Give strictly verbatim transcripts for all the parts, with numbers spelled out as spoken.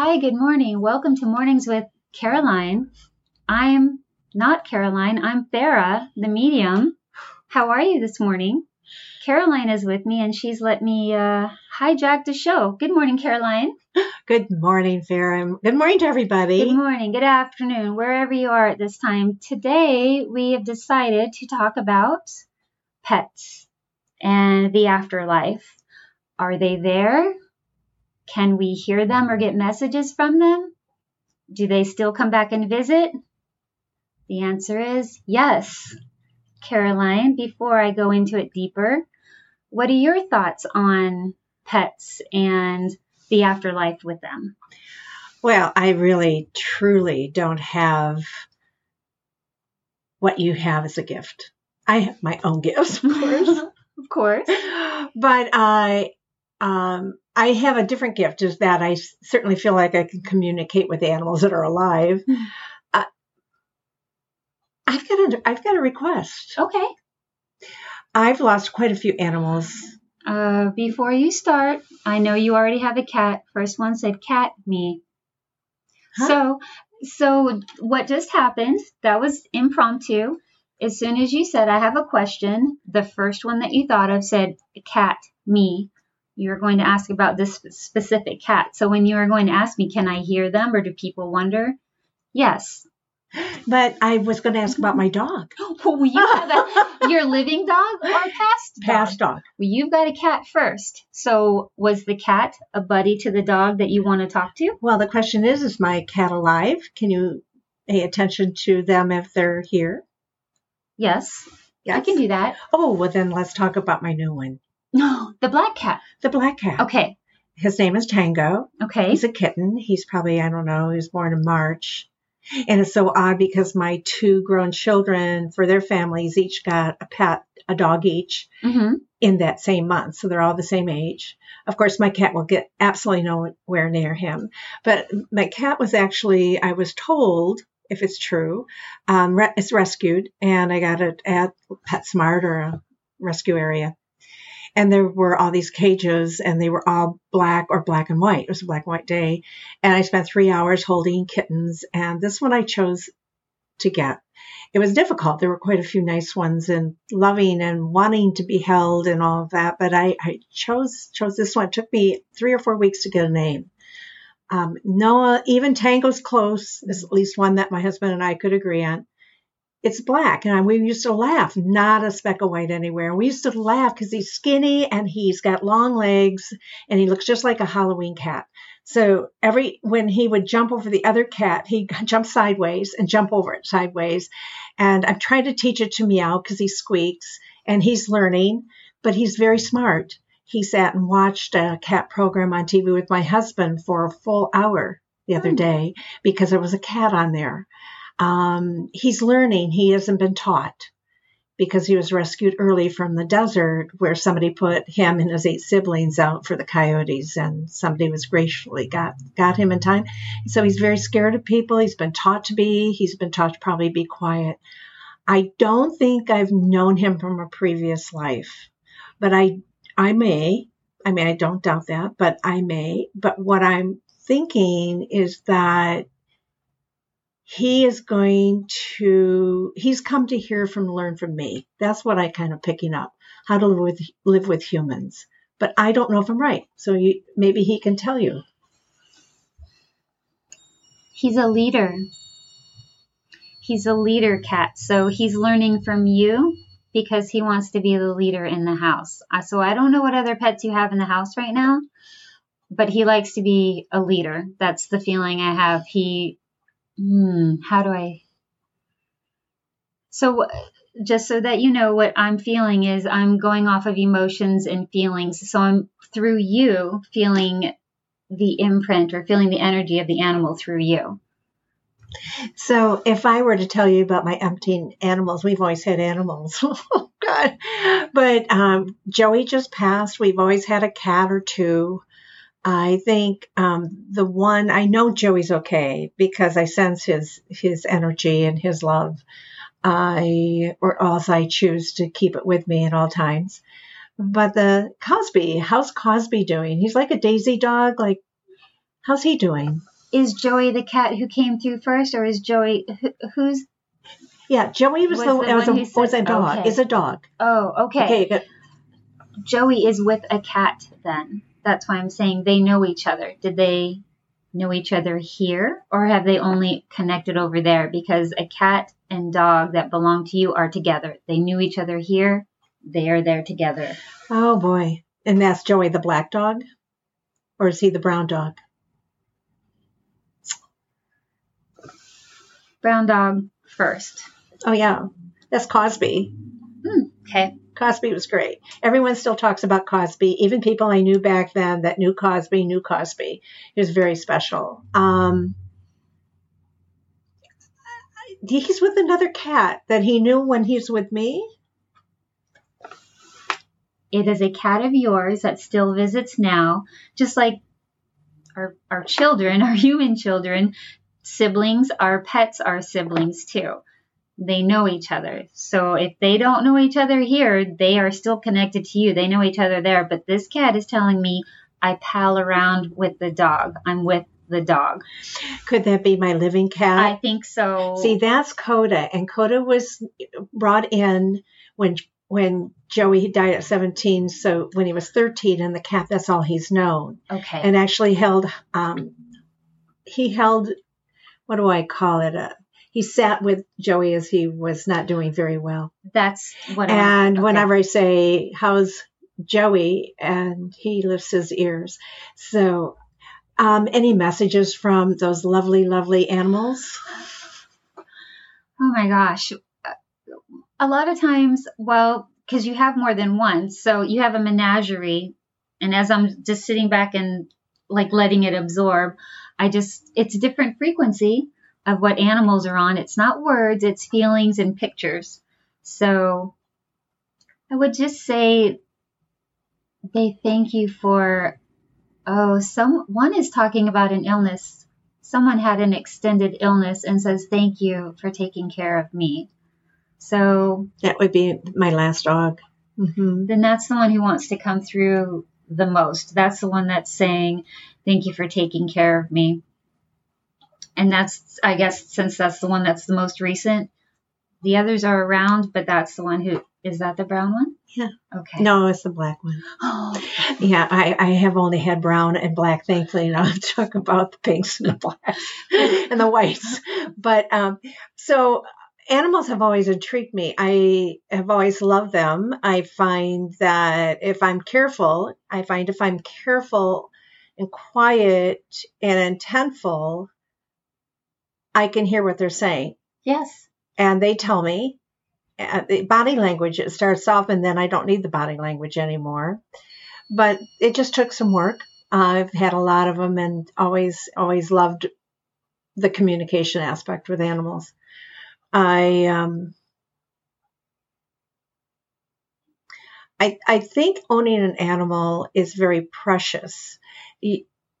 Hi, good morning. Welcome to Mornings with Caroline. I'm not Caroline. I'm Farah, the medium. How are you this morning? Caroline is with me, and she's let me uh, hijack the show. Good morning, Caroline. Good morning, Farah. Good morning to everybody. Good morning. Good afternoon, wherever you are at this time. Today, we have decided to talk about pets and the afterlife. Are they there? Can we hear them or get messages from them? Do they still come back and visit? The answer is yes. Caroline, before I go into it deeper, what are your thoughts on pets and the afterlife with them? Well, I really, truly don't have what you have as a gift. I have my own gifts, of course. Of course. But I... Um, I have a different gift, is that I certainly feel like I can communicate with animals that are alive. Uh, I've got a, I've got a request. Okay. I've lost quite a few animals. Uh, before you start, I know you already have a cat. First one said cat me. Huh? So, so what just happened, that was impromptu. As soon as you said, I have a question, the first one that you thought of said cat me. You were going to ask about this specific cat. So when you were going to ask me, can I hear them or do people wonder? Yes. But I was going to ask about my dog. Well, you have a, your living dog or past dog? Past dog. Well, you've got a cat first. So was the cat a buddy to the dog that you want to talk to? Well, the question is, is my cat alive? Can you pay attention to them if they're here? Yes. Yes. I can do that. Oh, well, then let's talk about my new one. No, the black cat. The black cat. Okay. His name is Tango. Okay. He's a kitten. He's probably, I don't know, he was born in March. And it's so odd because my two grown children, for their families, each got a pet, a dog each, mm-hmm. in that same month. So they're all the same age. Of course, my cat will get absolutely nowhere near him. But my cat was actually, I was told, if it's true, um, re- it's rescued. And I got it at PetSmart, or a rescue area. And there were all these cages, and they were all black or black and white. It was a black and white day. And I spent three hours holding kittens. And this one I chose to get. It was difficult. There were quite a few nice ones and loving and wanting to be held and all of that. But I, I chose chose this one. It took me three or four weeks to get a name. Um, Noah, even Tango's close. There's at least one that my husband and I could agree on. It's black, and we used to laugh, not a speck of white anywhere. We used to laugh because he's skinny, and he's got long legs, and he looks just like a Halloween cat. So every when he would jump over the other cat, he'd jump sideways and jump over it sideways. And I'm trying to teach it to meow because he squeaks, and he's learning, but he's very smart. He sat and watched a cat program on T V with my husband for a full hour the other day because there was a cat on there. Um, he's learning. He hasn't been taught because he was rescued early from the desert where somebody put him and his eight siblings out for the coyotes, and somebody was graciously got, got him in time. So he's very scared of people. He's been taught to be, he's been taught to probably be quiet. I don't think I've known him from a previous life, but I, I may, I mean, I don't doubt that, but I may, but what I'm thinking is that he is going to, he's come to hear from, learn from me. That's what I kind of picking up, how to live with, live with humans. But I don't know if I'm right. So you, maybe he can tell you. He's a leader. He's a leader cat. So he's learning from you because he wants to be the leader in the house. So I don't know what other pets you have in the house right now, but he likes to be a leader. That's the feeling I have. He Hmm, how do I? So just so that you know what I'm feeling is I'm going off of emotions and feelings. So I'm through you feeling the imprint or feeling the energy of the animal through you. So if I were to tell you about my umpteen animals, we've always had animals. Oh, God. But um, Joey just passed. We've always had a cat or two. I think um, the one, I know Joey's okay because I sense his his energy and his love, I or else I choose to keep it with me at all times. But the Cosby, how's Cosby doing? He's like a daisy dog, like How's he doing? Is Joey the cat who came through first, or is Joey who, who's? Yeah, Joey was, was the, the was, a, said, was a dog. Okay. Is a dog. Oh, okay. Okay. Good. Joey is with a cat then. That's why I'm saying they know each other. Did they know each other here, or have they only connected over there? Because a cat and dog that belong to you are together. They knew each other here. They are there together. Oh, boy. And that's Joey the black dog? Or is he the brown dog? Brown dog first. Oh, yeah. That's Cosby. Mm, okay. Cosby was great. Everyone still talks about Cosby. Even people I knew back then that knew Cosby knew Cosby. He was very special. Um, he's with another cat that he knew when he was with me. It is a cat of yours that still visits now, just like our our children, our human children, siblings, our pets are siblings too. They know each other. So if they don't know each other here, they are still connected to you. They know each other there. But this cat is telling me, I pal around with the dog. I'm with the dog. Could that be my living cat? I think so. See, that's Coda. And Coda was brought in when when Joey died at seventeen. So when he was thirteen, and the cat, that's all he's known. Okay. And actually held, um, he held, what do I call it? A, He sat with Joey as he was not doing very well. That's what I'm And okay. whenever I say, how's Joey? And he lifts his ears. So um, any messages from those lovely, lovely animals? Oh, my gosh. A lot of times, well, because you have more than one. So you have a menagerie. And as I'm just sitting back and like letting it absorb, I just, it's a different frequency of what animals are on. It's not words, it's feelings and pictures. So I would just say they thank you for, oh, some one is talking about an illness. Someone had an extended illness and says, thank you for taking care of me. So that would be my last dog. Mm-hmm. Then that's the one who wants to come through the most. That's the one that's saying, thank you for taking care of me. And that's, I guess, since that's the one that's the most recent, the others are around, but that's the one who, is that the brown one? Yeah. Okay. No, it's the black one. Oh. Yeah, I, I have only had brown and black, thankfully, and I'll talk about the pinks and the blacks and the whites. But um, so animals have always intrigued me. I have always loved them. I find that if I'm careful, I find if I'm careful and quiet and intentful, I can hear what they're saying. Yes. And they tell me. Uh, the body language, it starts off, and then I don't need the body language anymore. But it just took some work. Uh, I've had a lot of them and always, always loved the communication aspect with animals. I, um, I, I think owning an animal is very precious.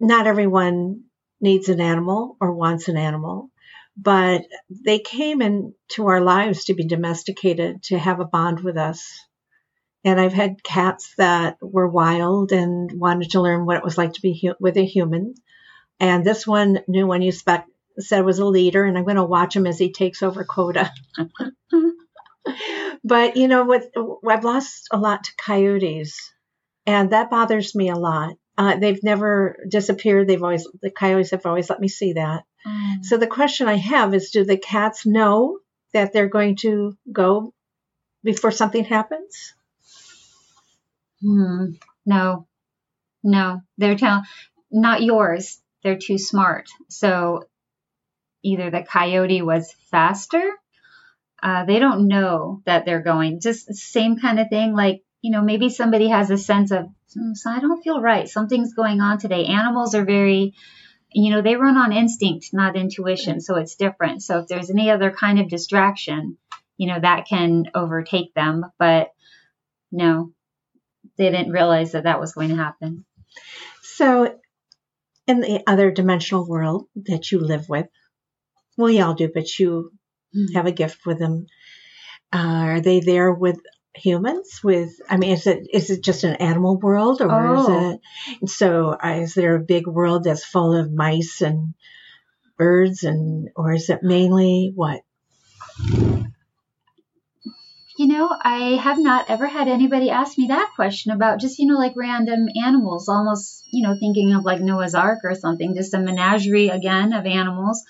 Not everyone needs an animal or wants an animal. But they came into our lives to be domesticated, to have a bond with us. And I've had cats that were wild and wanted to learn what it was like to be hu- with a human. And this one knew when you spe- said was a leader, and I'm going to watch him as he takes over Coda. But, you know, with I've lost a lot to coyotes, and that bothers me a lot. Uh, they've never disappeared. They've always, the coyotes have always let me see that. Mm. So the question I have is, do the cats know that they're going to go before something happens? Hmm. No, no, they're telling, not yours. They're too smart. So either the coyote was faster. Uh, they don't know that they're going. Just same kind of thing. Like, you know, maybe somebody has a sense of, oh, so I don't feel right. Something's going on today. Animals are very, you know, they run on instinct, not intuition. So it's different. So if there's any other kind of distraction, you know, that can overtake them. But no, they didn't realize that that was going to happen. So in the other dimensional world that you live with, well, y'all do, but you have a gift with them. Uh, are they there with humans with, I mean, is it is it just an animal world, or oh. is it? So uh, is there a big world that's full of mice and birds, and or is it mainly what? You know, I have not ever had anybody ask me that question about just, you know, like random animals, almost, you know, thinking of like Noah's Ark or something, just a menagerie again of animals.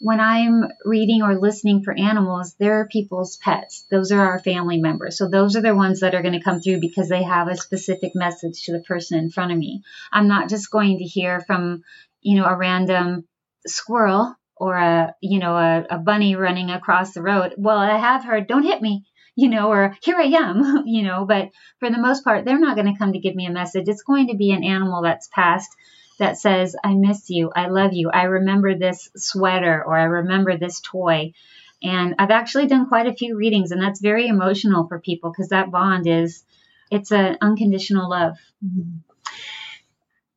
When I'm reading or listening for animals, they're people's pets. Those are our family members. So those are the ones that are going to come through because they have a specific message to the person in front of me. I'm not just going to hear from, you know, a random squirrel or a, you know, a, a bunny running across the road. Well, I have heard, don't hit me, you know, or here I am, you know, but for the most part, they're not going to come to give me a message. It's going to be an animal that's passed that says, I miss you, I love you, I remember this sweater, or I remember this toy. And I've actually done quite a few readings, and that's very emotional for people because that bond is, it's an unconditional love. Mm-hmm.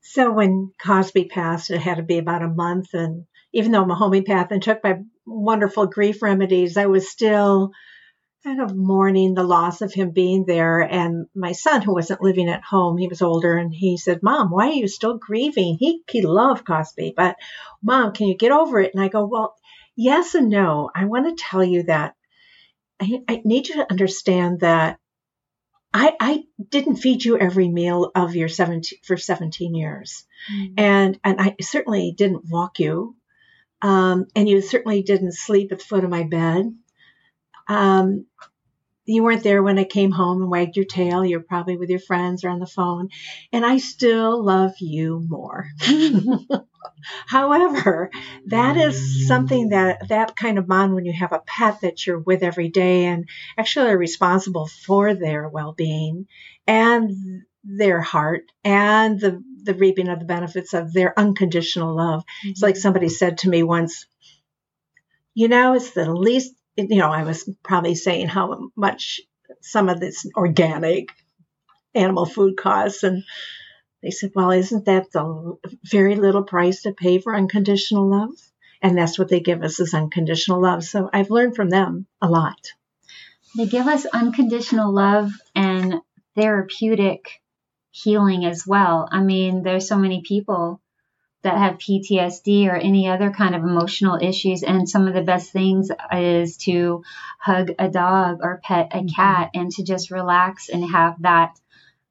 So when Cosby passed, it had to be about a month, and even though I'm a homeopath and took my wonderful grief remedies, I was still kind of mourning the loss of him being there. And my son, who wasn't living at home, he was older, and he said, Mom, why are you still grieving? He, he loved Cosby, but Mom, can you get over it? And I go, well, yes and no. I want to tell you that I, I need you to understand that I, I didn't feed you every meal of your seventeen for seventeen years. Mm-hmm. And, and I certainly didn't walk you. Um, and you certainly didn't sleep at the foot of my bed. Um, you weren't there when I came home and wagged your tail. You're probably with your friends or on the phone. And I still love you more. However, that is something that, that kind of bond when you have a pet that you're with every day and actually are responsible for their well-being and their heart and the, the reaping of the benefits of their unconditional love. Mm-hmm. It's like somebody said to me once, you know, it's the least, you know, I was probably saying how much some of this organic animal food costs. And they said, well, isn't that the very little price to pay for unconditional love? And that's what they give us is unconditional love. So I've learned from them a lot. They give us unconditional love and therapeutic healing as well. I mean, there's so many people that have P T S D or any other kind of emotional issues. And some of the best things is to hug a dog or pet a cat and to just relax and have that,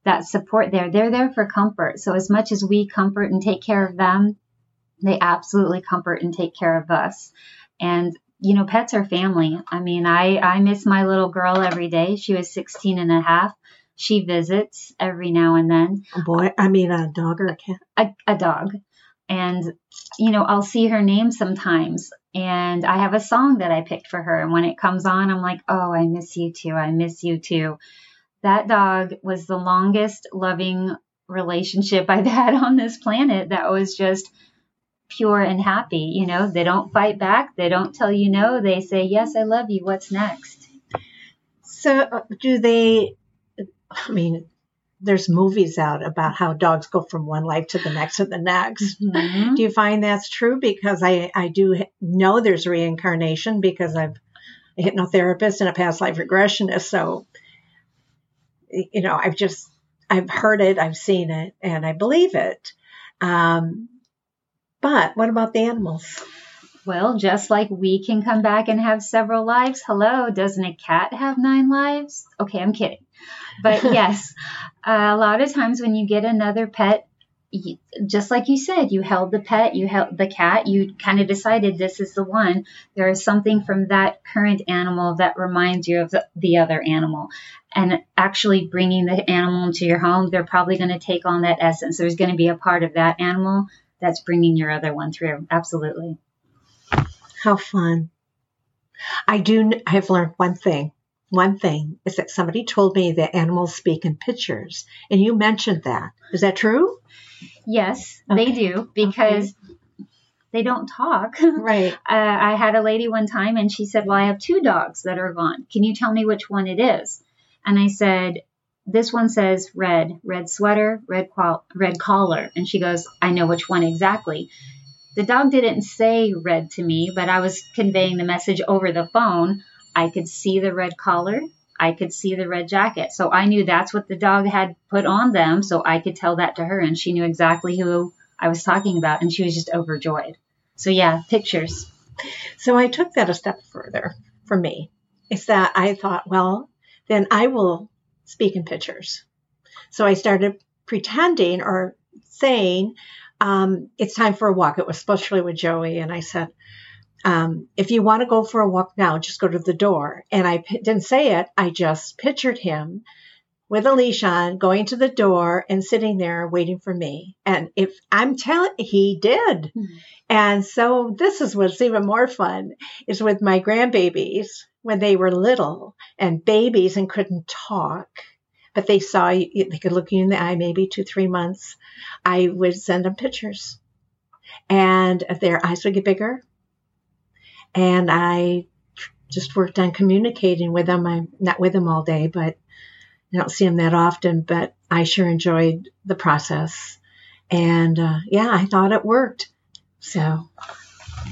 that support there. They're there for comfort. So as much as we comfort and take care of them, they absolutely comfort and take care of us. And, you know, pets are family. I mean, I, I miss my little girl every day. She was sixteen and a half. She visits every now and then. A boy, I mean, a dog or a cat? A, a dog. And, you know, I'll see her name sometimes. And I have a song that I picked for her. And when it comes on, I'm like, oh, I miss you too. I miss you too. That dog was the longest loving relationship I've had on this planet that was just pure and happy. You know, they don't fight back. They don't tell you no. They say, yes, I love you. What's next? So do they, I mean, there's movies out about how dogs go from one life to the next and the next. Mm-hmm. Do you find that's true? Because I, I do know there's reincarnation because I'm a hypnotherapist and a past life regressionist. So, you know, I've just, I've heard it, I've seen it, and I believe it. Um, but what about the animals? Well, just like we can come back and have several lives. Hello, doesn't a cat have nine lives? Okay, I'm kidding. But yes, uh, a lot of times when you get another pet, you, just like you said, you held the pet, you held the cat, you kind of decided this is the one. There is something from that current animal that reminds you of the, the other animal. And actually bringing the animal into your home, they're probably going to take on that essence. There's going to be a part of that animal that's bringing your other one through. Absolutely. How fun. I do. I've learned one thing. One thing is that somebody told me that animals speak in pictures, and you mentioned that. Is that true? Yes, okay. They do because okay. They don't talk. Right. Uh, I had a lady one time, and she said, well, I have two dogs that are gone. Can you tell me which one it is? And I said, this one says red, red sweater, red, qual- red collar. And she goes, I know which one exactly. The dog didn't say red to me, but I was conveying the message over the phone. I could see the red collar. I could see the red jacket. So I knew that's what the dog had put on them. So I could tell that to her, and she knew exactly who I was talking about, and she was just overjoyed. So yeah, pictures. So I took that a step further for me. It's that I thought, well, then I will speak in pictures. So I started pretending or saying, um, it's time for a walk. It was especially with Joey. And I said, um, if you want to go for a walk now, just go to the door. And I p- didn't say it. I just pictured him with a leash on, going to the door and sitting there waiting for me. And if I'm telling, he did. Mm-hmm. And so this is what's even more fun is with my grandbabies when they were little and babies and couldn't talk, but they saw you, they could look you in the eye, maybe two, three months. I would send them pictures and their eyes would get bigger. And I just worked on communicating with them. I'm not with them all day, but I don't see them that often, but I sure enjoyed the process. And uh, yeah, I thought it worked. So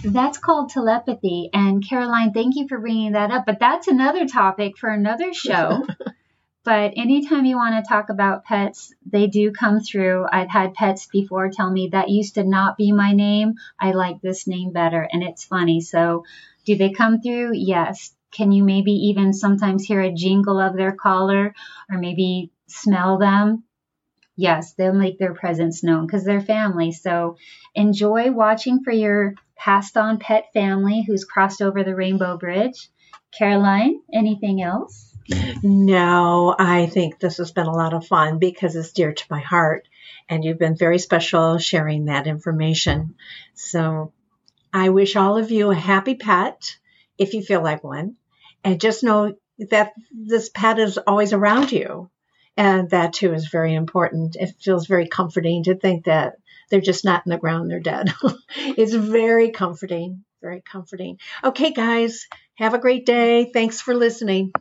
that's called telepathy. And Caroline, thank you for bringing that up. But that's another topic for another show. But anytime you want to talk about pets, they do come through. I've had pets before tell me that used to not be my name. I like this name better. And it's funny. So do they come through? Yes. Can you maybe even sometimes hear a jingle of their collar or maybe smell them? Yes, they'll make their presence known because they're family. So enjoy watching for your passed on pet family who's crossed over the Rainbow Bridge. Caroline, anything else? No, I think this has been a lot of fun because it's dear to my heart. And you've been very special sharing that information. So I wish all of you a happy pet if you feel like one. And just know that this pet is always around you. And that, too, is very important. It feels very comforting to think that they're just not in the ground. They're dead. It's very comforting, very comforting. Okay, guys, have a great day. Thanks for listening.